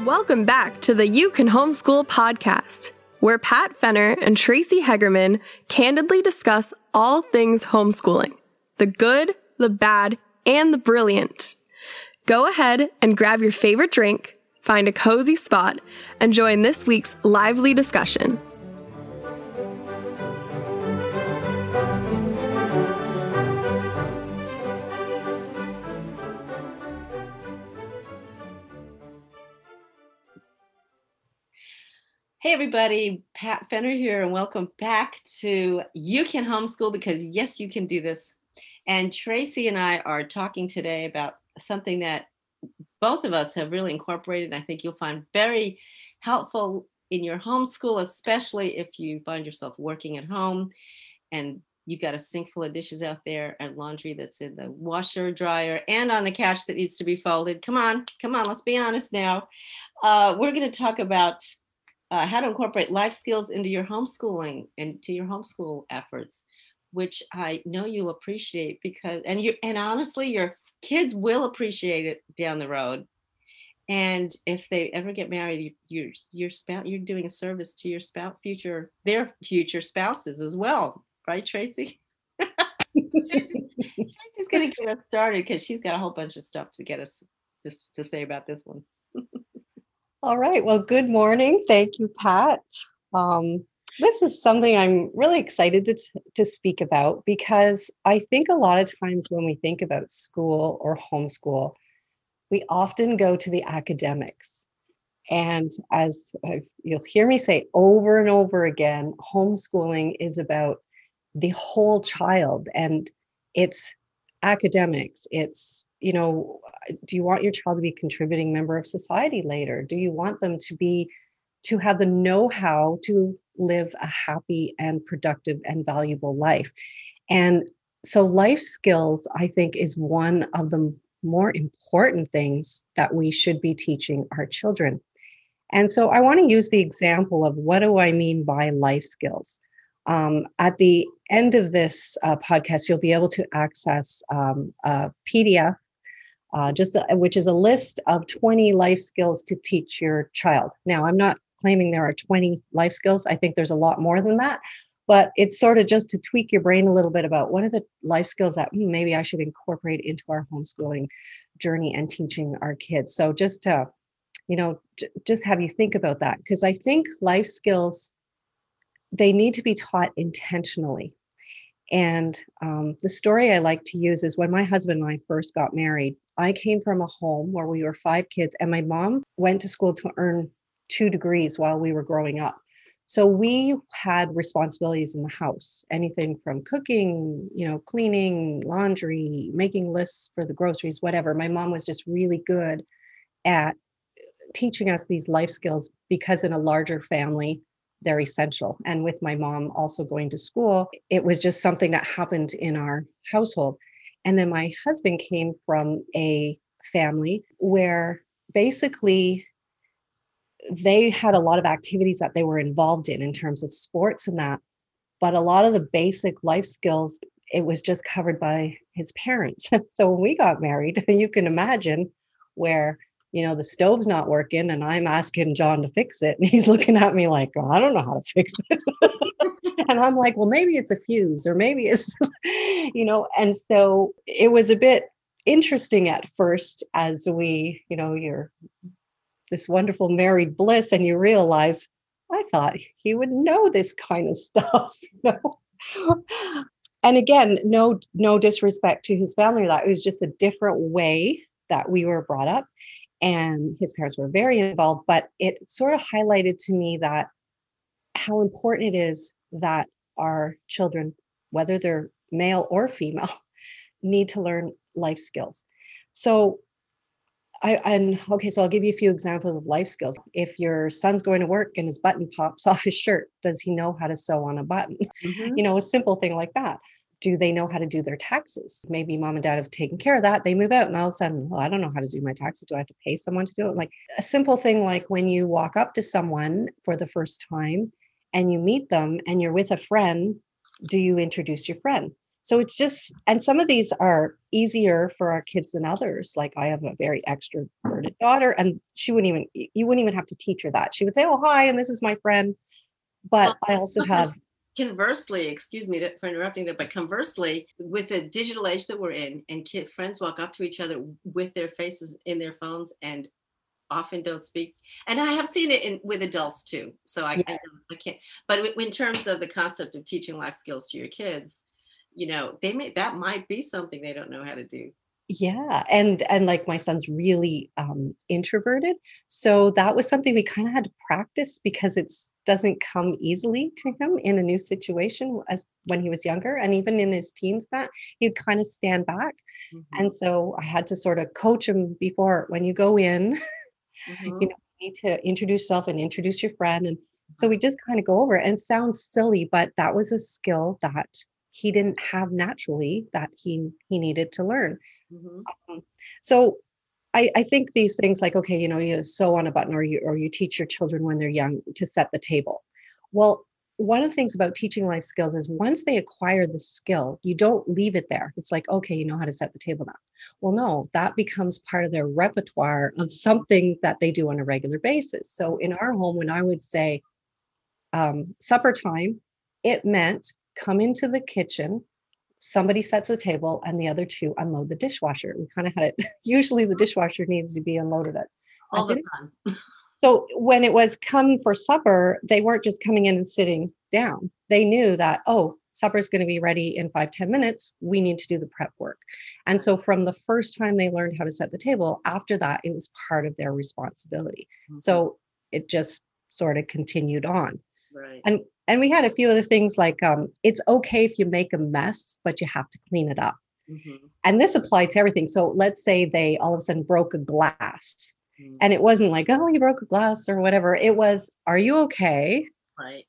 Welcome back to the You Can Homeschool podcast, where Pat Fenner and Tracy Hegerman candidly discuss all things homeschooling, the good, the bad, and the brilliant. Go ahead and grab your favorite drink, find a cozy spot, and join this week's lively discussion. Hey everybody, Pat Fenner here, and welcome back to You Can Homeschool, because yes, you can do this. And Tracy and I are talking today about something that both of us have really incorporated, and I think you'll find very helpful in your homeschool, especially if you find yourself working at home and you've got a sink full of dishes out there and laundry that's in the washer, dryer, and on the couch that needs to be folded. Come on, let's be honest now. We're going to talk about how to incorporate life skills into your homeschooling and to your homeschool efforts, which I know you'll appreciate, because honestly, your kids will appreciate it down the road. And if they ever get married, you're doing a service to your future spouses as well, right, Tracy? Tracy's going to get us started because she's got a whole bunch of stuff to get us to say about this one. All right. Well, good morning. Thank you, Pat. This is something I'm really excited to speak about, because I think a lot of times when we think about school or homeschool, we often go to the academics. And as you'll hear me say over and over again, homeschooling is about the whole child, and it's academics. It's, you know, do you want your child to be a contributing member of society later? Do you want them to have the know-how to live a happy and productive and valuable life? And so life skills, I think, is one of the more important things that we should be teaching our children. And so I want to use the example of what do I mean by life skills? At the end of this podcast, you'll be able to access a PDF, which is a list of 20 life skills to teach your child. Now, I'm not claiming there are 20 life skills. I think there's a lot more than that, but it's sort of just to tweak your brain a little bit about what are the life skills that maybe I should incorporate into our homeschooling journey and teaching our kids. So just to, just have you think about that, because I think life skills, they need to be taught intentionally. And the story I like to use is when my husband and I first got married, I came from a home where we were 5 kids, and my mom went to school to earn 2 degrees while we were growing up. So we had responsibilities in the house, anything from cooking, cleaning, laundry, making lists for the groceries, whatever. My mom was just really good at teaching us these life skills, because in a larger family, they're essential. And with my mom also going to school, it was just something that happened in our household. And then my husband came from a family where basically they had a lot of activities that they were involved in terms of sports and that, but a lot of the basic life skills, it was just covered by his parents. So when we got married, you can imagine where the stove's not working and I'm asking John to fix it. And he's looking at me like, oh, I don't know how to fix it. And I'm like, well, maybe it's a fuse, or maybe it's, and so it was a bit interesting at first as we, you're this wonderful married bliss and you realize, I thought he would know this kind of stuff. And again, no disrespect to his family. That it was just a different way that we were brought up. And his parents were very involved, but it sort of highlighted to me that how important it is that our children, whether they're male or female, need to learn life skills. So so I'll give you a few examples of life skills. If your son's going to work and his button pops off his shirt, does he know how to sew on a button? Mm-hmm. A simple thing like that. Do they know how to do their taxes? Maybe mom and dad have taken care of that. They move out and all of a sudden, well, I don't know how to do my taxes. Do I have to pay someone to do it? Like a simple thing, like when you walk up to someone for the first time and you meet them and you're with a friend, do you introduce your friend? So it's just, and some of these are easier for our kids than others. Like I have a very extroverted daughter and you wouldn't even have to teach her that. She would say, oh, hi, and this is my friend. But I also have. Conversely, excuse me for interrupting there, but conversely, with the digital age that we're in and friends walk up to each other with their faces in their phones and often don't speak. And I have seen it with adults too. So I can't, but in terms of the concept of teaching life skills to your kids, you know, that might be something they don't know how to do. Yeah. And like my son's really introverted. So that was something we kind of had to practice because it doesn't come easily to him in a new situation as when he was younger. And even in his teens that he'd kind of stand back. Mm-hmm. And so I had to sort of coach him before when you go in, mm-hmm. you know, you need to introduce yourself and introduce your friend. And so we just kind of go over it, and it sounds silly, but that was a skill that he didn't have naturally that he needed to learn. Mm-hmm. So I think these things like, okay, you know, you sew on a button or you teach your children when they're young to set the table. Well, one of the things about teaching life skills is once they acquire the skill, you don't leave it there. It's like, okay, you know how to set the table now. Well, no, that becomes part of their repertoire of something that they do on a regular basis. So in our home, when I would say supper time, it meant come into the kitchen, somebody sets the table, and the other two unload the dishwasher. We kind of had it. Usually the dishwasher needs to be unloaded all the time. So when it was come for supper, they weren't just coming in and sitting down. They knew that, oh, supper is going to be ready in 5-10 minutes. We need to do the prep work. And so from the first time they learned how to set the table, after that, it was part of their responsibility. Mm-hmm. So it just sort of continued on. Right. And we had a few other things like, it's okay if you make a mess, but you have to clean it up. Mm-hmm. And this applied to everything. So let's say they all of a sudden broke a glass, mm-hmm. and it wasn't like, oh, you broke a glass or whatever. It was, are you okay? Right.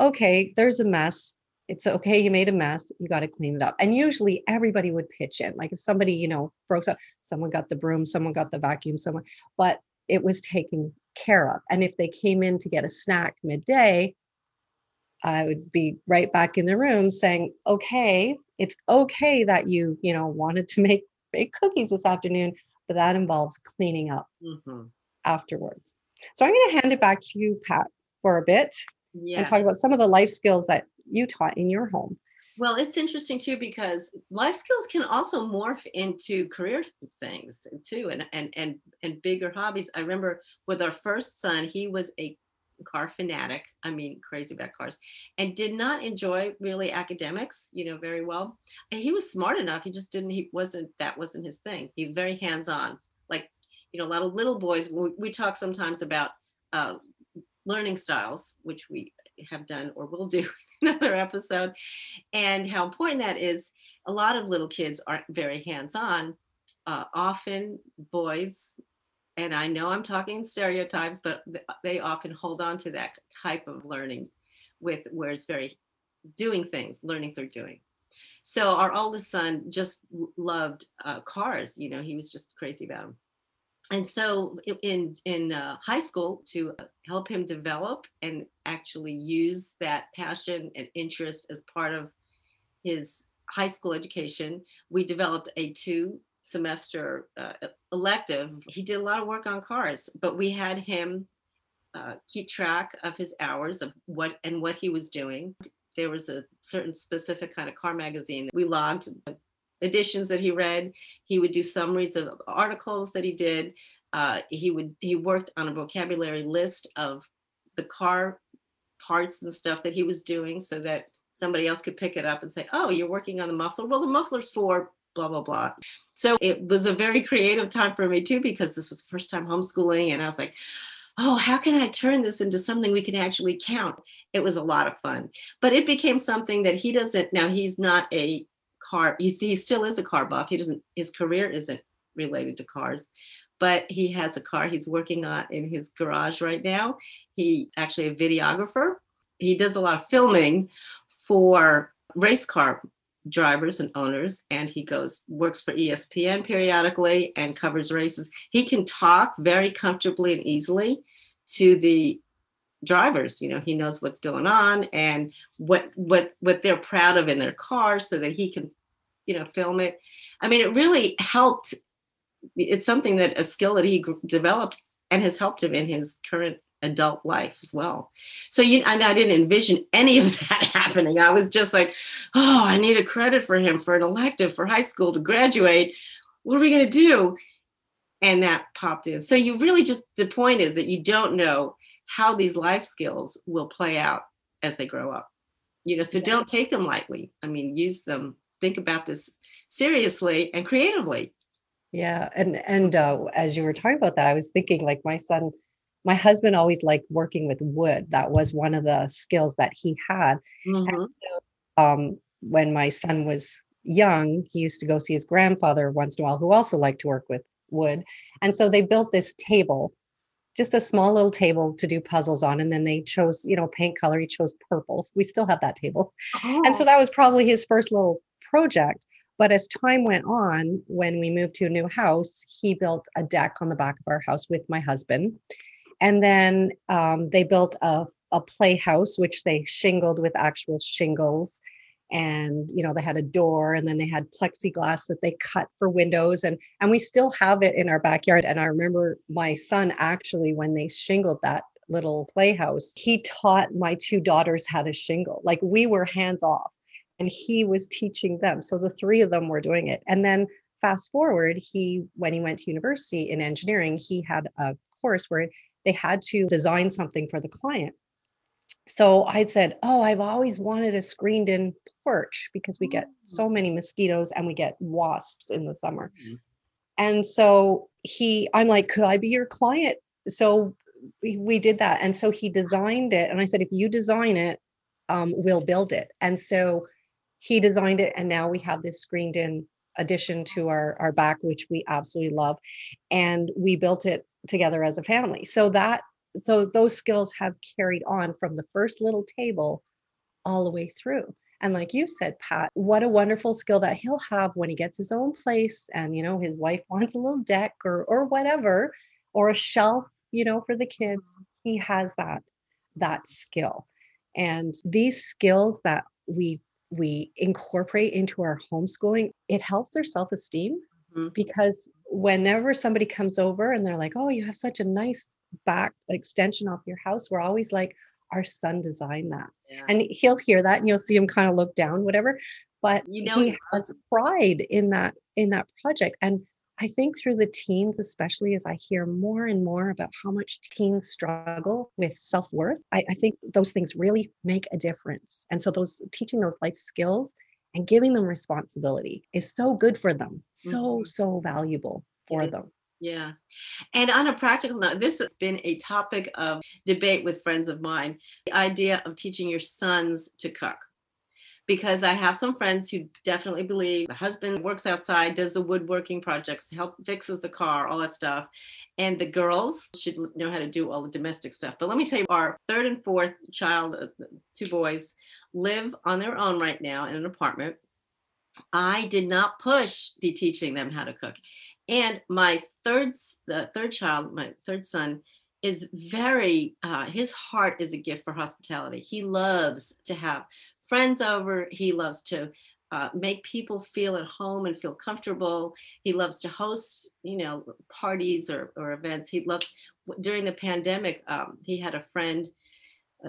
Okay. There's a mess. It's okay. You made a mess. You got to clean it up. And usually everybody would pitch in. Like if somebody, you know, broke up, someone got the broom, someone got the vacuum, someone, but it was taken care of. And if they came in to get a snack midday, I would be right back in the room saying, okay, it's okay that you know, wanted to make cookies this afternoon, but that involves cleaning up mm-hmm. afterwards. So I'm going to hand it back to you, Pat, for a bit and talk about some of the life skills that you taught in your home. Well, it's interesting too, because life skills can also morph into career things too, and bigger hobbies. I remember with our first son, he was a car fanatic. I mean, crazy about cars, and did not enjoy really academics, you know, very well. And he was smart enough. He just didn't, that wasn't his thing. He was very hands-on. Like, you know, a lot of little boys, we talk sometimes about learning styles, which we have done or will do in another episode, and how important that is. A lot of little kids aren't very hands-on, often boys. And I know I'm talking stereotypes, but they often hold on to that type of learning where it's very doing things, learning through doing. So our oldest son just loved cars. You know, he was just crazy about them. And so in high school, to help him develop and actually use that passion and interest as part of his high school education, we developed a two-semester elective. He did a lot of work on cars, but we had him keep track of his hours of what he was doing. There was a certain specific kind of car magazine that we logged editions that he read. He would do summaries of articles that he did. He worked on a vocabulary list of the car parts and stuff that he was doing, so that somebody else could pick it up and say, "Oh, you're working on the muffler. Well, the muffler's for blah, blah, blah." So it was a very creative time for me too, because this was the first time homeschooling. And I was like, oh, how can I turn this into something we can actually count? It was a lot of fun, but it became something that he's not a car. He still is a car buff. His career isn't related to cars, but he has a car he's working on in his garage right now. He actually a videographer. He does a lot of filming for race car drivers and owners, and he works for ESPN periodically and covers races. He can talk very comfortably and easily to the drivers. You know, he knows what's going on and what they're proud of in their car so that he can, you know, film it. I mean, it really helped. It's something that a skill that he developed and has helped him in his current adult life as well. So and I didn't envision any of that happening. I was just like, oh, I need a credit for him for an elective for high school to graduate. What are we going to do? And that popped in. So you really just, the point is that you don't know how these life skills will play out as they grow up, you know, so don't take them lightly. I mean, use them, think about this seriously and creatively. Yeah. And as you were talking about that, I was thinking like my husband always liked working with wood. That was one of the skills that he had. Mm-hmm. And so when my son was young, he used to go see his grandfather once in a while, who also liked to work with wood. And so they built this table, just a small little table to do puzzles on. And then they chose, you know, paint color. He chose purple. We still have that table. Oh. And so that was probably his first little project. But as time went on, when we moved to a new house, he built a deck on the back of our house with my husband. And then they built a playhouse, which they shingled with actual shingles. And, you know, they had a door and then they had plexiglass that they cut for windows. And we still have it in our backyard. And I remember my son actually, when they shingled that little playhouse, he taught my two daughters how to shingle. Like we were hands off and he was teaching them. So the three of them were doing it. And then fast forward, when he went to university in engineering, he had a course where they had to design something for the client. So I said, oh, I've always wanted a screened in porch because we get so many mosquitoes and we get wasps in the summer. Mm-hmm. And so I'm like, could I be your client? So we did that. And so he designed it. And I said, if you design it, we'll build it. And so he designed it. And now we have this screened in addition to our back, which we absolutely love. And we built it together as a family. So those skills have carried on from the first little table all the way through. And like you said, Pat, what a wonderful skill that he'll have when he gets his own place and, you know, his wife wants a little deck or whatever, or a shelf, you know, for the kids. He has that skill. And these skills that we incorporate into our homeschooling, it helps their self-esteem mm-hmm. because whenever somebody comes over and they're like, oh, you have such a nice back extension off your house, we're always like, our son designed that. Yeah. And he'll hear that and you'll see him kind of look down, whatever, but you know, he has pride in that project. And I think through the teens, especially as I hear more and more about how much teens struggle with self-worth, I think those things really make a difference. And so teaching those life skills and giving them responsibility is so good for them. Mm-hmm. So valuable for them. Yeah. And on a practical note, this has been a topic of debate with friends of mine, the idea of teaching your sons to cook. Because I have some friends who definitely believe the husband works outside, does the woodworking projects, fixes the car, all that stuff. And the girls should know how to do all the domestic stuff. But let me tell you, our third and fourth child, two boys, live on their own right now in an apartment. I did not push the teaching them how to cook. And my third son is his heart is a gift for hospitality. He loves to have friends over. He loves to make people feel at home and feel comfortable. He loves to host, you know, parties or events. He loved, during the pandemic, he had a friend,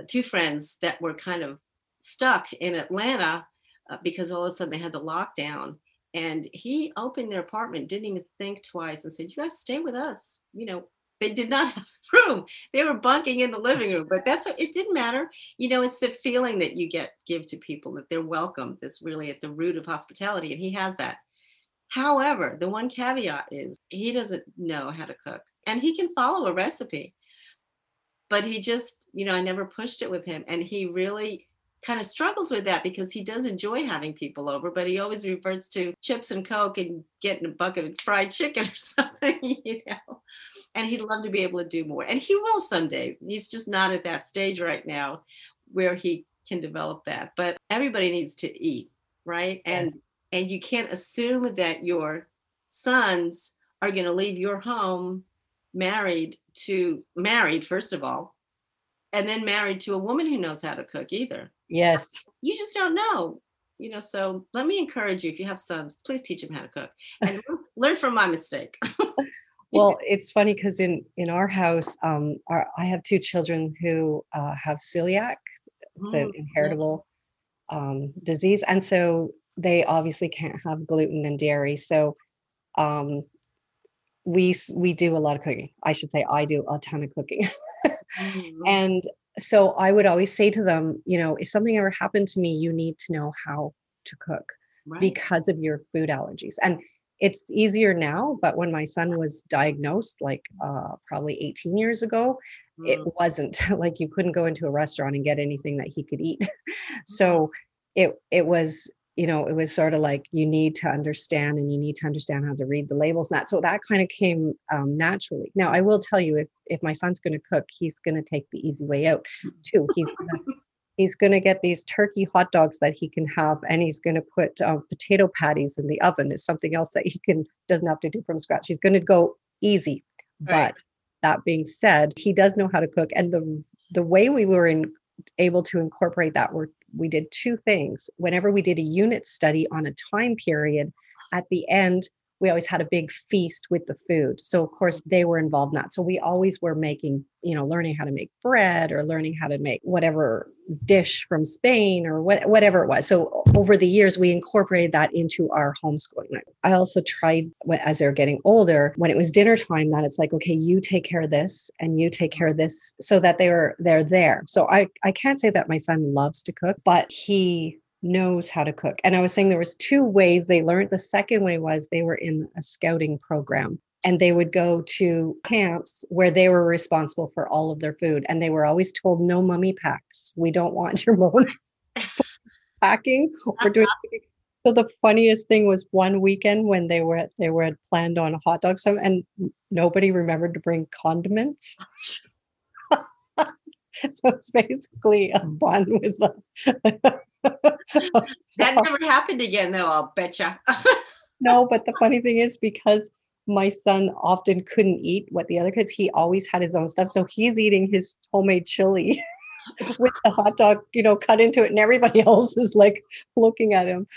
two friends that were kind of stuck in Atlanta because all of a sudden they had the lockdown. And he opened their apartment, didn't even think twice and said, you guys stay with us. You know, they did not have a room. They were bunking in the living room, but it didn't matter. You know, it's the feeling that you give to people that they're welcome. That's really at the root of hospitality. And he has that. However, the one caveat is he doesn't know how to cook and he can follow a recipe, but he just, you know, I never pushed it with him. And he really kind of struggles with that because he does enjoy having people over, but he always reverts to chips and Coke and getting a bucket of fried chicken or something, you know, and he'd love to be able to do more. And he will someday. He's just not at that stage right now where he can develop that, but everybody needs to eat, right? Yes. And you can't assume that your sons are going to leave your home married, first of all, and then married to a woman who knows how to cook either. Yes. You just don't know. You know, so let me encourage you, if you have sons, please teach them how to cook and learn from my mistake. Well, it's funny because in our house, I have two children who have celiac. It's an inheritable disease. And so they obviously can't have gluten and dairy. So we do a lot of cooking. I should say I do a ton of cooking. And so I would always say to them, you know, if something ever happened to me, you need to know how to cook because of your food allergies. And it's easier now, but when my son was diagnosed, like probably 18 years ago, it wasn't like you couldn't go into a restaurant and get anything that he could eat. So it was, you know, it was sort of like, you need to understand, and you need to understand how to read the labels. And that, so that kind of came naturally. Now I will tell you, if my son's going to cook, he's going to take the easy way out too. He's going to get these turkey hot dogs that he can have, and he's going to put potato patties in the oven. It's something else that he doesn't have to do from scratch. He's going to go easy. Right. But that being said, he does know how to cook. And the way we were able to incorporate that, we did two things. Whenever we did a unit study on a time period, at the end, we always had a big feast with the food. So of course they were involved in that. So we always were making, you know, learning how to make bread or learning how to make whatever dish from Spain or whatever it was. So over the years, we incorporated that into our homeschooling. I also tried, as they were getting older, when it was dinner time, that it's like, okay, you take care of this and you take care of this, so that they're there. So I can't say that my son loves to cook, but he knows how to cook. And I was saying there was two ways they learned. The second way was they were in a scouting program, and they would go to camps where they were responsible for all of their food. And they were always told, no mummy packs. We don't want your mom packing or doing anything. So the funniest thing was one weekend when they were planned on a hot dog and nobody remembered to bring condiments. So it's basically a bun with a That never happened again, though, I'll bet you. No, but the funny thing is, because my son often couldn't eat what the other kids, he always had his own stuff. So he's eating his homemade chili with the hot dog, you know, cut into it, and everybody else is like looking at him.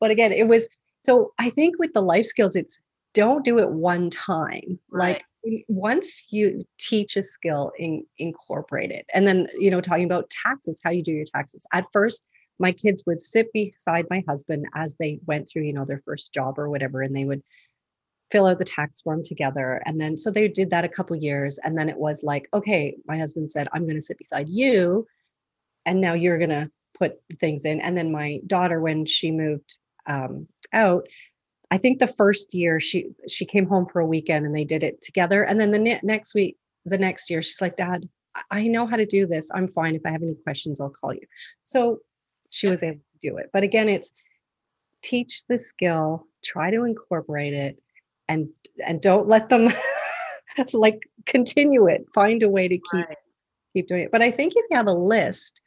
But again, it was, so I think with the life skills, it's don't do it one time. Right. Like once you teach a skill, incorporate it. And then, you know, talking about taxes, how you do your taxes. At first, my kids would sit beside my husband as they went through, you know, their first job or whatever, and they would fill out the tax form together. And then, so they did that a couple of years. And then it was like, okay, my husband said, I'm going to sit beside you, and now you're going to put things in. And then my daughter, when she moved out, I think the first year she came home for a weekend and they did it together. And then the next year, she's like, Dad, I know how to do this. I'm fine. If I have any questions, I'll call you. So she was able to do it. But again, it's teach the skill, try to incorporate it, and don't let them like continue it. Find a way to keep doing it. But I think if you have a list,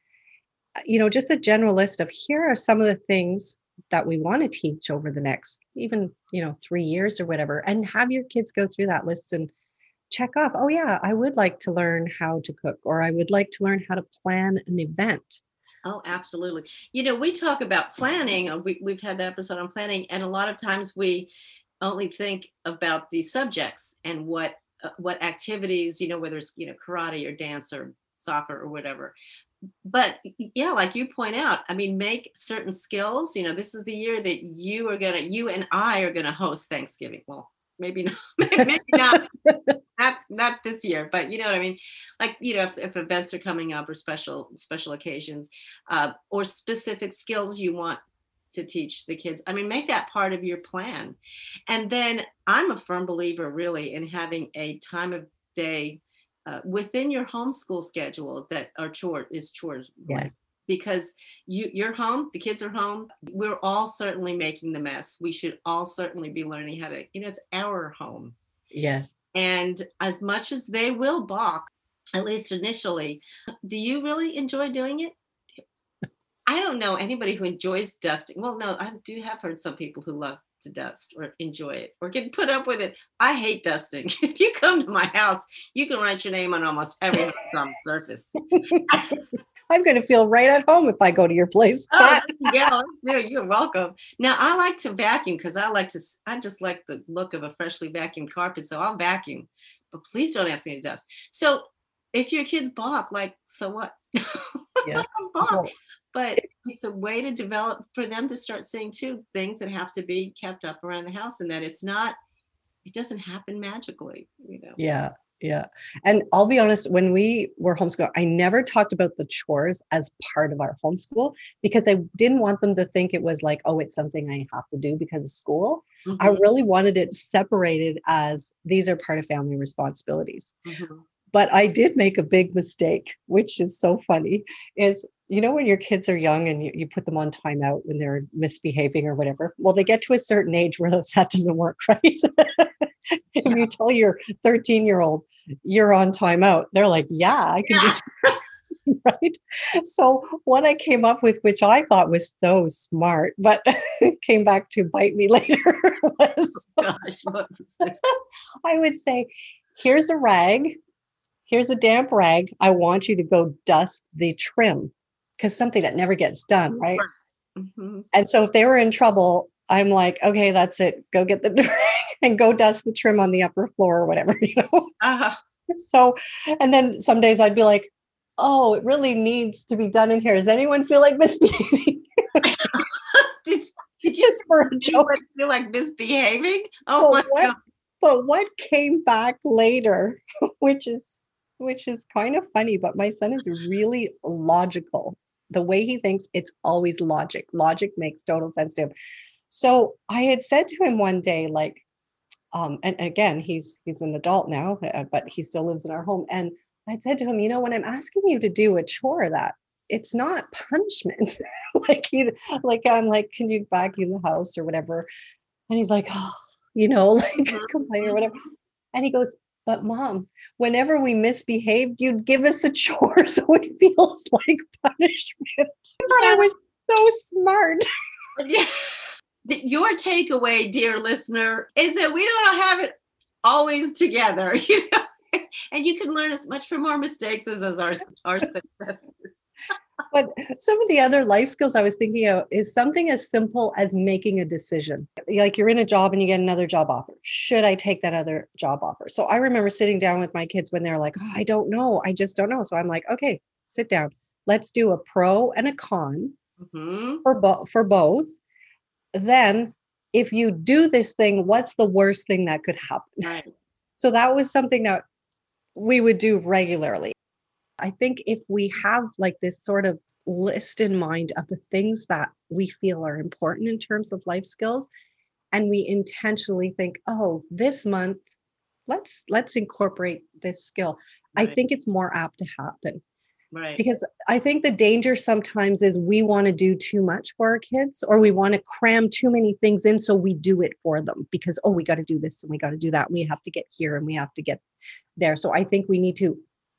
you know, just a general list of here are some of the things that we want to teach over the next, even, you know, 3 years or whatever, and have your kids go through that list and check off, oh yeah, I would like to learn how to cook, or I would like to learn how to plan an event. Oh, absolutely. You know, we talk about planning. We've had that episode on planning. And a lot of times we only think about the subjects and what activities, you know, whether it's, you know, karate or dance or soccer or whatever. But yeah, like you point out, I mean, make certain skills. You know, this is the year that you and I are going to host Thanksgiving. Well, maybe not, not this year, but you know what I mean? Like, you know, if events are coming up or special occasions, or specific skills you want to teach the kids, I mean, make that part of your plan. And then I'm a firm believer really in having a time of day within your homeschool schedule that is chores. Yes. Because you're home, the kids are home. We're all certainly making the mess. We should all certainly be learning how to, you know, it's our home. Yes. And as much as they will balk, at least initially, do you really enjoy doing it? I don't know anybody who enjoys dusting. Well, no, I do have heard some people who love to dust or enjoy it or can put up with it. I hate dusting. If you come to my house, you can write your name on almost every surface. I'm going to feel right at home if I go to your place. Oh, yeah, you're welcome. Now, I like to vacuum because I just like the look of a freshly vacuumed carpet. So I'll vacuum, but please don't ask me to dust. So if your kids balk, like, so what? Yeah. Balk. But it's a way to develop for them to start seeing too things that have to be kept up around the house, and that it doesn't happen magically, you know? Yeah. Yeah. And I'll be honest, when we were homeschooled, I never talked about the chores as part of our homeschool because I didn't want them to think it was like, oh, it's something I have to do because of school. Mm-hmm. I really wanted it separated as these are part of family responsibilities. Mm-hmm. But I did make a big mistake, which is so funny, is, you know, when your kids are young and you put them on timeout when they're misbehaving or whatever, well, they get to a certain age where that doesn't work, right? If you tell your 13-year-old, you're on timeout, they're like, yeah, I can just, right? So what I came up with, which I thought was so smart, but came back to bite me later, was, I would say, here's a rag, here's a damp rag, I want you to go dust the trim, because something that never gets done, right? Mm-hmm. And so if they were in trouble, I'm like, okay, that's it, go get the and go dust the trim on the upper floor or whatever, you know? Uh-huh. So, and then some days I'd be like, oh, it really needs to be done in here. Does anyone feel like misbehaving? did just for a joke. Feel like misbehaving? Oh, but what came back later, which is kind of funny, but my son is really logical. The way he thinks, it's always logic. Logic makes total sense to him. So I had said to him one day, like, and again, he's an adult now, but he still lives in our home. And I said to him, you know, when I'm asking you to do a chore, that it's not punishment. I'm like, can you vacuum the house or whatever? And he's like, oh, you know, like complain or whatever. And he goes, but mom, whenever we misbehaved, you'd give us a chore, so it feels like punishment. But I was so smart. Yeah. Your takeaway, dear listener, is that we don't have it always together, you know? And you can learn as much from our mistakes as our successes. But some of the other life skills I was thinking of is something as simple as making a decision. Like you're in a job and you get another job offer. Should I take that other job offer? So I remember sitting down with my kids when they're like, oh, I don't know. I just don't know. So I'm like, okay, sit down. Let's do a pro and a con for both. Then if you do this thing, what's the worst thing that could happen? Right. So that was something that we would do regularly. I think if we have like this sort of list in mind of the things that we feel are important in terms of life skills, and we intentionally think, oh, this month, let's incorporate this skill. Right. I think it's more apt to happen. Right. Because I think the danger sometimes is we want to do too much for our kids, or we want to cram too many things in. So we do it for them because, oh, we got to do this and we got to do that. And we have to get here and we have to get there. So I think we need to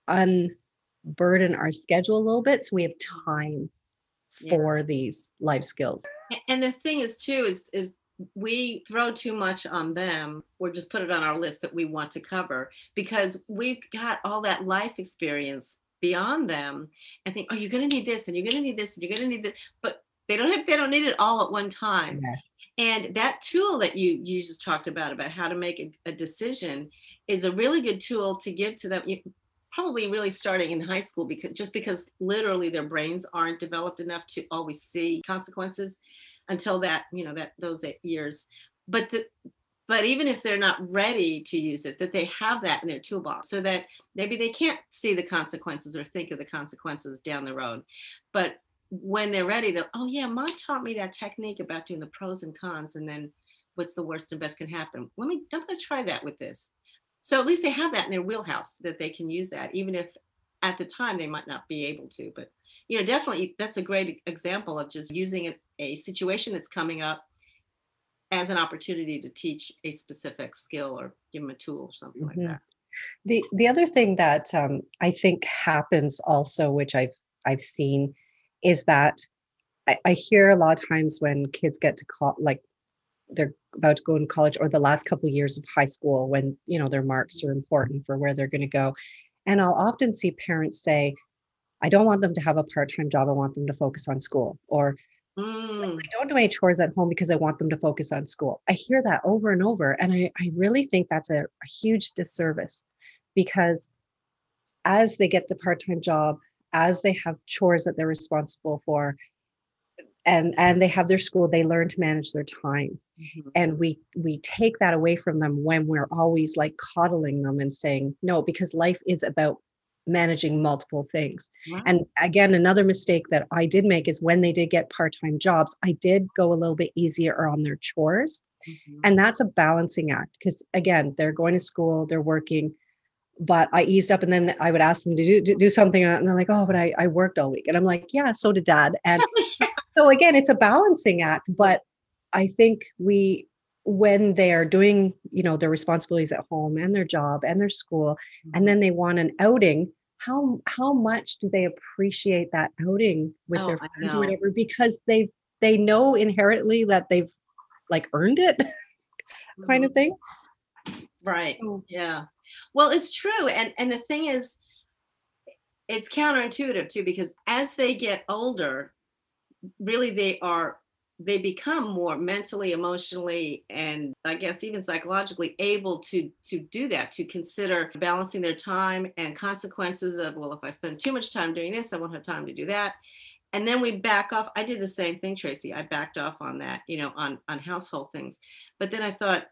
unburden our schedule a little bit so we have time for these life skills. And the thing is too, is we throw too much on them or just put it on our list that we want to cover because we've got all that life experience beyond them and think, oh, you're going to need this and you're going to need this and you're going to need this, but they don't need it all at one time. Yes. And that tool that you just talked about how to make a decision is a really good tool to give to them. Probably really starting in high school because literally their brains aren't developed enough to always see consequences until those 8 years. But even if they're not ready to use it, that they have that in their toolbox so that maybe they can't see the consequences or think of the consequences down the road. But when they're ready, they'll, oh yeah, mom taught me that technique about doing the pros and cons and then what's the worst and best can happen. I'm going to try that with this. So at least they have that in their wheelhouse that they can use that, even if at the time they might not be able to. But, you know, definitely that's a great example of just using a situation that's coming up as an opportunity to teach a specific skill or give them a tool or something like that. The other thing that I think happens also, which I've seen, is that I hear a lot of times when kids get to they're about to go into college or the last couple of years of high school when, you know, their marks are important for where they're going to go. And I'll often see parents say, I don't want them to have a part-time job. I want them to focus on school. Or I don't do any chores at home because I want them to focus on school. I hear that over and over. And I really think that's a huge disservice, because as they get the part-time job, as they have chores that they're responsible for, and they have their school, they learn to manage their time. Mm-hmm. And we take that away from them when we're always like coddling them and saying, no, because life is about managing multiple things. Wow. And again, another mistake that I did make is when they did get part-time jobs, I did go a little bit easier on their chores. Mm-hmm. And that's a balancing act, because again, they're going to school, they're working, but I eased up, and then I would ask them to do something. And they're like, oh, but I worked all week. And I'm like, yeah, so did dad. And so again, it's a balancing act, but I think when they are doing, you know, their responsibilities at home and their job and their school, and then they want an outing, how much do they appreciate that outing with their friends or whatever? Because they know inherently that they've like earned it kind of thing. Right. So, yeah. Well, it's true. And the thing is, it's counterintuitive too, because as they get older, really they become more mentally, emotionally, and I guess even psychologically able to do that, to consider balancing their time and consequences of, well, if I spend too much time doing this, I won't have time to do that. And then we back off. I did the same thing, Tracy. I backed off on that, you know, on household things. But then I thought,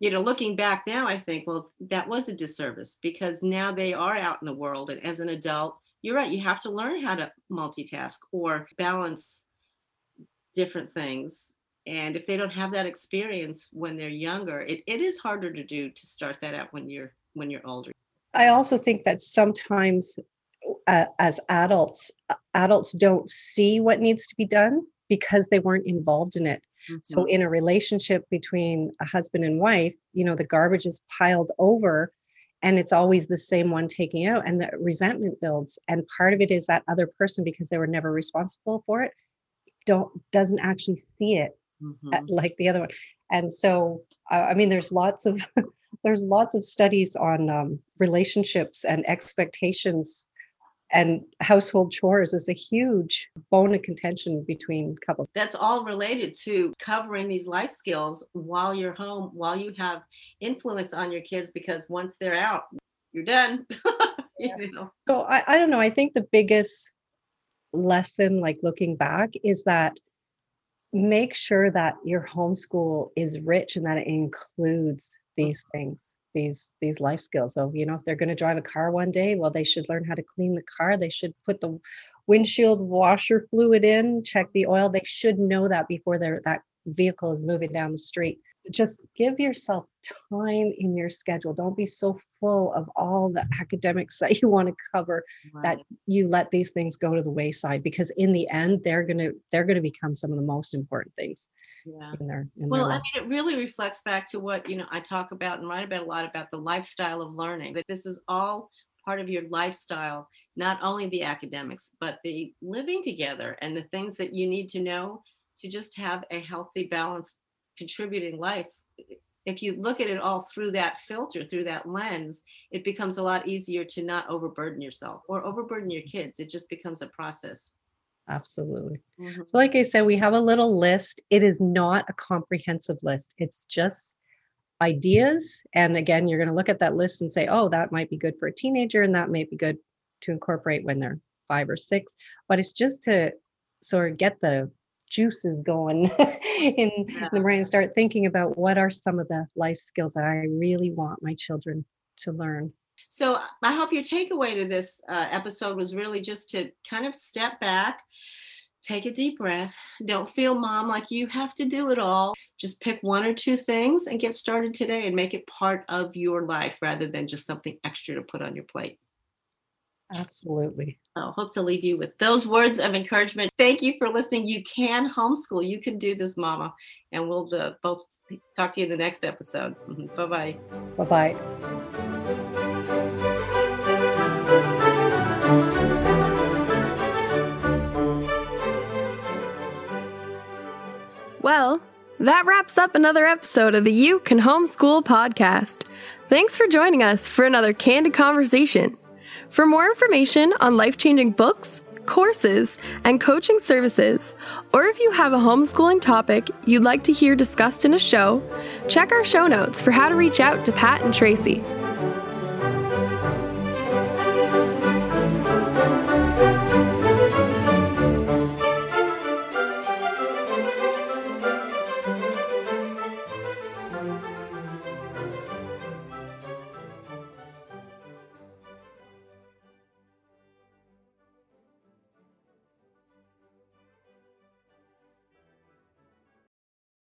you know, looking back now, I think, well, that was a disservice, because now they are out in the world. And as an adult, you're right, you have to learn how to multitask or balance different things. And if they don't have that experience when they're younger, it is harder to do, to start that out when you're older. I also think that sometimes as adults don't see what needs to be done because they weren't involved in it. Mm-hmm. So in a relationship between a husband and wife, you know, the garbage is piled over and it's always the same one taking out, and the resentment builds. And part of it is that other person, because they were never responsible for it, doesn't actually see it like the other one. And so, I mean, there's lots of studies on relationships and expectations, and household chores is a huge bone of contention between couples. That's all related to covering these life skills while you're home, while you have influence on your kids, because once they're out, you're done. You know? So I don't know. I think the biggest lesson, like looking back, is that make sure that your homeschool is rich and that it includes these things, these life skills. So, you know, if they're going to drive a car one day, well, they should learn how to clean the car. They should put the windshield washer fluid in, check the oil. They should know that before that vehicle is moving down the street. Just give yourself time in your schedule. Don't be so full of all the academics that you want to cover that you let these things go to the wayside, because in the end, they're going to become some of the most important things. Yeah. Well, I mean, it really reflects back to what, you know, I talk about and write about a lot about the lifestyle of learning, that this is all part of your lifestyle, not only the academics, but the living together and the things that you need to know to just have a healthy, balanced, contributing life. If you look at it all through that filter, through that lens, it becomes a lot easier to not overburden yourself or overburden your kids. It just becomes a process. Absolutely. Mm-hmm. So like I said, we have a little list. It is not a comprehensive list. It's just ideas. And again, you're going to look at that list and say, oh, that might be good for a teenager, and that might be good to incorporate when they're 5 or 6. But it's just to sort of get the juices going in the brain and start thinking about what are some of the life skills that I really want my children to learn. So I hope your takeaway to this episode was really just to kind of step back, take a deep breath. Don't feel, Mom, like you have to do it all. Just pick 1 or 2 things and get started today and make it part of your life rather than just something extra to put on your plate. Absolutely. I hope to leave you with those words of encouragement. Thank you for listening. You can homeschool. You can do this, Mama. And we'll both talk to you in the next episode. Bye-bye. Bye-bye. Well, That wraps up another episode of the You Can Homeschool podcast. Thanks for joining us for another candid conversation. For more information on life-changing books, courses, and coaching services, or if you have a homeschooling topic you'd like to hear discussed in a show, check our show notes for how to reach out to Pat and Tracy.